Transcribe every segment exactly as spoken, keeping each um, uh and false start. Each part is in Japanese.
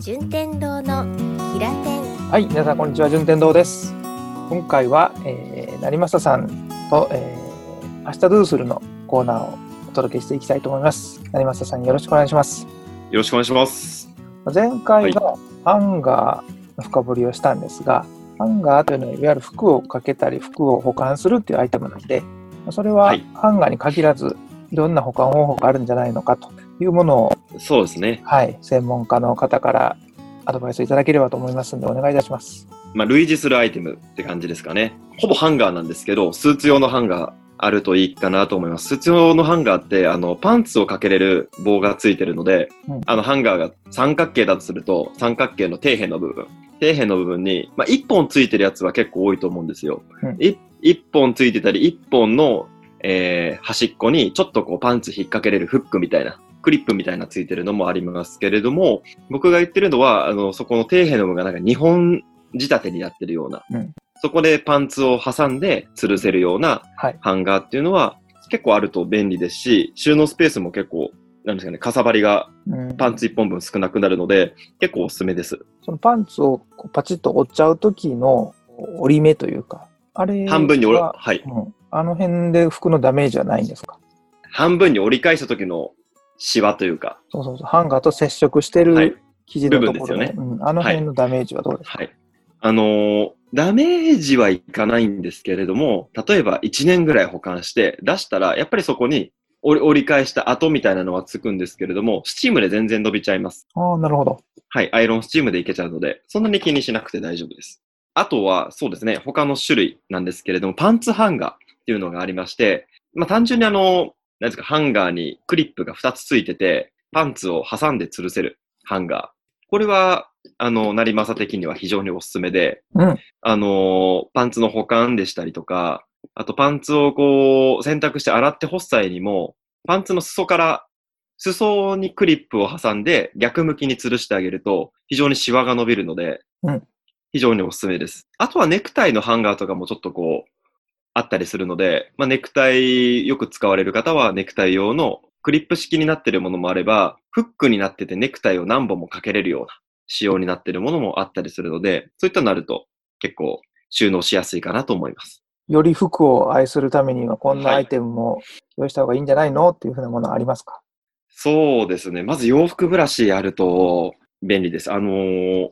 順天堂のキラテン。はい、皆さんこんにちは、順天堂です。今回は、えー、成増さんと、えー、明日ドゥするのコーナーをお届けしていきたいと思います。成増さん、よろしくお願いします。よろしくお願いします。前回はハンガーの深掘りをしたんですが、ハンガーというのはいわゆる服をかけたり服を保管するというアイテムなので、それはハンガーに限らずいろんな保管方法があるんじゃないのかというものを、そうですね、はい、専門家の方からアドバイスいただければと思いますので、お願いいたします。まあ、類似するアイテムって感じですかね。ほぼハンガーなんですけど、スーツ用のハンガーあるといいかなと思います。スーツ用のハンガーってあのパンツをかけれる棒がついてるので、うん、あのハンガーが三角形だとすると、三角形の底辺の部分底辺の部分に、まあ、いっぽんついてるやつは結構多いと思うんですよ、うん、いっぽんついてたりいっぽんの、えー、端っこにちょっとこうパンツ引っ掛けれるフックみたいなクリップみたいなついてるのもありますけれども、僕が言ってるのはあのそこの底辺の部分がなんかにほん仕立てになってるような、うん、そこでパンツを挟んで吊るせるようなハンガーっていうのは結構あると便利ですし、収納スペースも結構なんですかね、かさばりがパンツいっぽんぶん少なくなるので、うん、結構おすすめです。そのパンツをこうパチッと折っちゃう時の折り目というか、あれは半分に折る、はい、うん、あの辺で服のダメージはないんですか？半分に折り返した時のシワというか、そうそうそう、ハンガーと接触してる生地のところ、はい、部分ですよね、うん、あの辺のダメージはどうですか？はいはい、あのー、ダメージはいかないんですけれども、例えばいちねんぐらい保管して出したら、やっぱりそこに折り返した跡みたいなのはつくんですけれども、スチームで全然伸びちゃいます。ああ、なるほど。はい、アイロンスチームでいけちゃうので、そんなに気にしなくて大丈夫です。あとは、そうですね、他の種類なんですけれども、パンツハンガーっていうのがありまして、まあ単純にあの、なんですか、ハンガーにクリップがふたつついてて、パンツを挟んで吊るせるハンガー。これは、あの、成増的には非常におすすめで、うん、あの、パンツの保管でしたりとか、あとパンツをこう洗濯して洗って干す際にも、パンツの裾から裾にクリップを挟んで逆向きに吊るしてあげると非常にシワが伸びるので、うん、非常におすすめです。あとはネクタイのハンガーとかもちょっとこうあったりするので、まあ、ネクタイよく使われる方はネクタイ用のクリップ式になっているものもあれば、フックになっててネクタイを何本もかけれるような仕様になっているものもあったりするので、そういったのあると結構収納しやすいかなと思います。より服を愛するためにはこんなアイテムも用意した方がいいんじゃないの、はい、っていうふうなものありますか？そうですね。まず洋服ブラシあると便利です。あのー、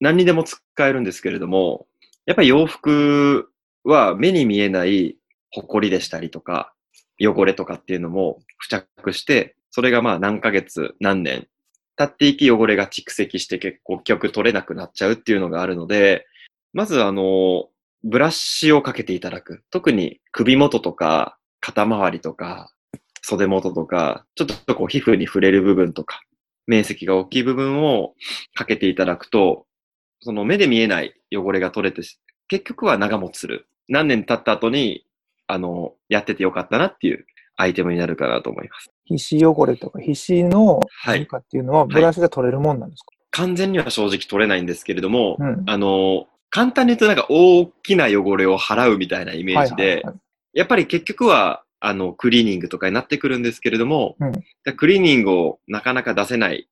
何にでも使えるんですけれども、やっぱり洋服は目に見えないホコリでしたりとか汚れとかっていうのも付着して、それがまあ何ヶ月何年経っていき汚れが蓄積して結構結局取れなくなっちゃうっていうのがあるので、まずあのー、ブラシをかけていただく。特に首元とか肩周りとか袖元とか、ちょっとこう皮膚に触れる部分とか面積が大きい部分をかけていただくと、その目で見えない汚れが取れて、結局は長持ちする。何年経った後にあのやっててよかったなっていうアイテムになるかなと思います。皮脂汚れとか皮脂の何かっていうのはブラシで取れるもんなんですか？はいはい、完全には正直取れないんですけれども、うん、あの。簡単に言うとなんか大きな汚れを払うみたいなイメージで、はいはいはい、やっぱり結局はあのクリーニングとかになってくるんですけれども、うん、クリーニングをなかなか出せない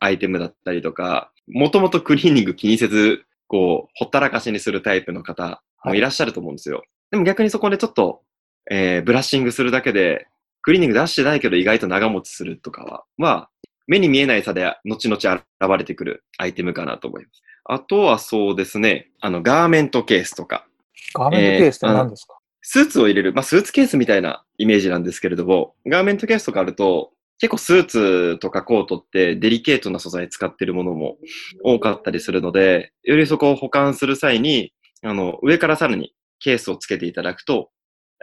アイテムだったりとか、もともとクリーニング気にせずこうほったらかしにするタイプの方もいらっしゃると思うんですよ、はい、でも逆にそこでちょっと、えー、ブラッシングするだけでクリーニング出してないけど意外と長持ちするとかは、まあ目に見えない差で後々現れてくるアイテムかなと思います。あとはそうですね、あの、ガーメントケースとか。ガーメントケースって何ですか？えー、スーツを入れる、まあ、スーツケースみたいなイメージなんですけれども、ガーメントケースとかあると、結構スーツとかコートってデリケートな素材使ってるものも多かったりするので、よりそこを保管する際に、あの、上からさらにケースをつけていただくと、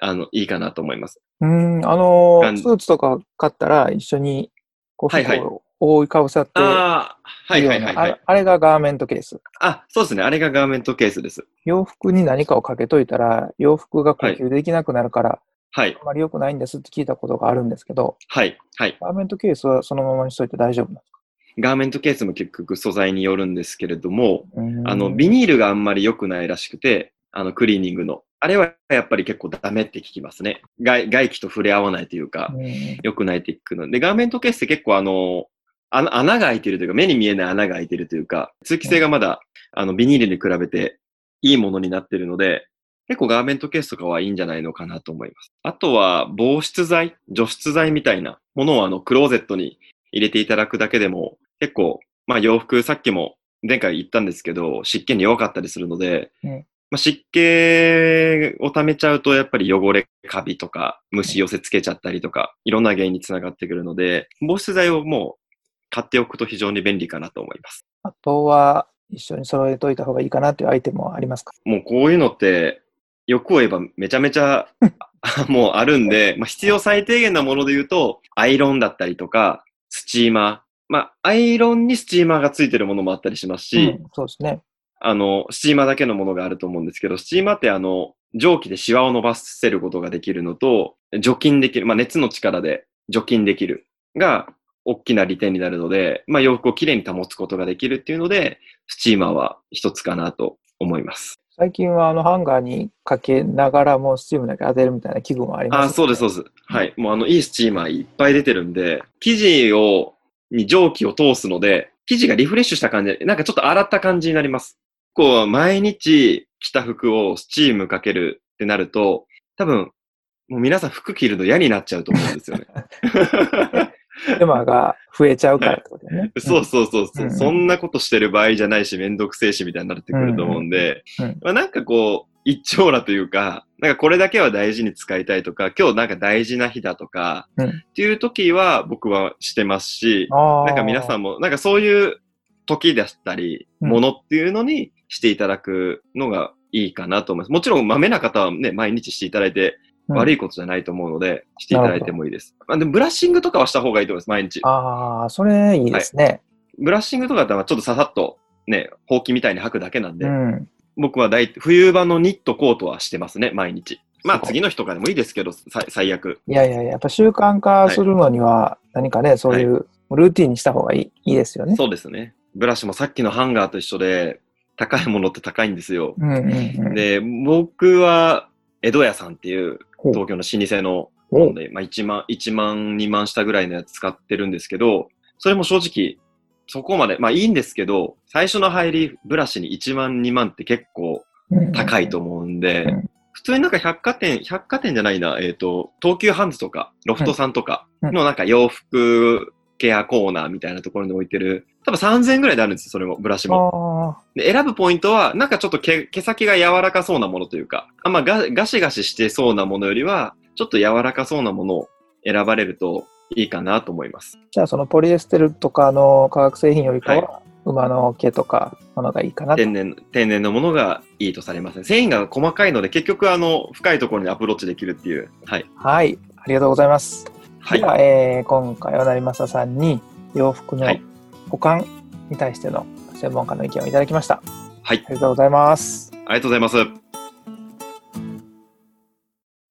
あの、いいかなと思います。うん、あのー、スーツとか買ったら一緒に、こう、はいはい。覆いかぶさって、あれがガーメントケース。あ、そうですね。あれがガーメントケースです。洋服に何かをかけといたら、洋服が呼吸できなくなるから、はい、あまり良くないんですって聞いたことがあるんですけど、はいはい、ガーメントケースはそのままにしといて大丈夫なんですか？ガーメントケースも結局素材によるんですけれども、あのビニールがあんまり良くないらしくて、あのクリーニングの。あれはやっぱり結構ダメって聞きますね。外、外気と触れ合わないというか、良くないって聞くので、ガーメントケースって結構あの、穴が開いてるというか、目に見えない穴が開いてるというか、通気性がまだ、あの、ビニールに比べていいものになってるので、結構ガーメントケースとかはいいんじゃないのかなと思います。あとは、防湿剤、除湿剤みたいなものをあの、クローゼットに入れていただくだけでも、結構、まあ洋服、さっきも前回言ったんですけど、湿気に弱かったりするので、うんまあ、湿気を溜めちゃうと、やっぱり汚れ、カビとか、虫寄せつけちゃったりとか、いろんな原因につながってくるので、防湿剤をもう、買っておくと非常に便利かなと思います。あとは一緒に揃えといた方がいいかなというアイテムはありますか？もうこういうのって欲を言えばめちゃめちゃもうあるんで、まあ、必要最低限なもので言うとアイロンだったりとかスチーマー、まあアイロンにスチーマーがついてるものもあったりしますし、うん、そうですね。あのスチーマーだけのものがあると思うんですけど、スチーマーってあの蒸気でシワを伸ばせることができるのと除菌できる、まあ熱の力で除菌できるが大きな利点になるので、まあ、洋服をきれいに保つことができるっていうので、スチーマーは一つかなと思います。最近はあのハンガーにかけながらもスチームだけ当てるみたいな器具もありますね。あ、そうですそうです。はい、もうあのいいスチーマーいっぱい出てるんで、生地をに蒸気を通すので、生地がリフレッシュした感じで、なんかちょっと洗った感じになります。こう毎日着た服をスチームかけるってなると、多分もう皆さん服着るの嫌になっちゃうと思うんですよね。手間が増えちゃうからってことね、はい。そうそうそうそう、うん。そんなことしてる場合じゃないし、めんどくせえしみたいになってくると思うんで、うんうんうんまあ、なんかこう、一長羅というか、なんかこれだけは大事に使いたいとか、今日なんか大事な日だとか、うん、っていう時は僕はしてますし、なんか皆さんも、なんかそういう時だったり、ものっていうのにしていただくのがいいかなと思います。もちろん、まめな方はね、毎日していただいて、悪いことじゃないと思うので、うん、していただいてもいいです。あでもブラッシングとかはした方がいいと思います、毎日。ああ、それいいですね、はい。ブラッシングとかだったらちょっとささっとね、ほうきみたいに履くだけなんで、うん、僕は大冬場のニットコートはしてますね、毎日。まあ次の日とかでもいいですけど、最悪。いやいやいや、やっぱ習慣化するのには何かね、はい、そういうルーティンにした方がいい、はい、いいですよね。そうですね。ブラシもさっきのハンガーと一緒で、高いものって高いんですよ。うんうんうん、で、僕は江戸屋さんっていう、東京の老舗のもので、まあ、いちまん、いちまん、にまんしたぐらいのやつ使ってるんですけど、それも正直、そこまで、まあいいんですけど、最初の入り、ブラシにいちまん、にまんって結構高いと思うんで、うん、普通になんか百貨店、百貨店じゃないな、えっと、東急ハンズとか、ロフトさんとかのなんか洋服ケアコーナーみたいなところに置いてる、多分さんぜんえんぐらいであるんですよ、それも、ブラシも。で、選ぶポイントは、なんかちょっと毛、毛先が柔らかそうなものというか、あんまガ、ガシガシしてそうなものよりは、ちょっと柔らかそうなものを選ばれるといいかなと思います。じゃあ、そのポリエステルとかの化学製品よりかは、はい、馬の毛とかものがいいかなと。天然、天然のものがいいとされますね。繊維が細かいので、結局、あの、深いところにアプローチできるっていう。はい。はい。ありがとうございます。はい、では、えー、今回は成政さんに洋服の、はい、保管に対しての専門家の意見をいただきました。はい、ありがとうございます。ありがとうございます。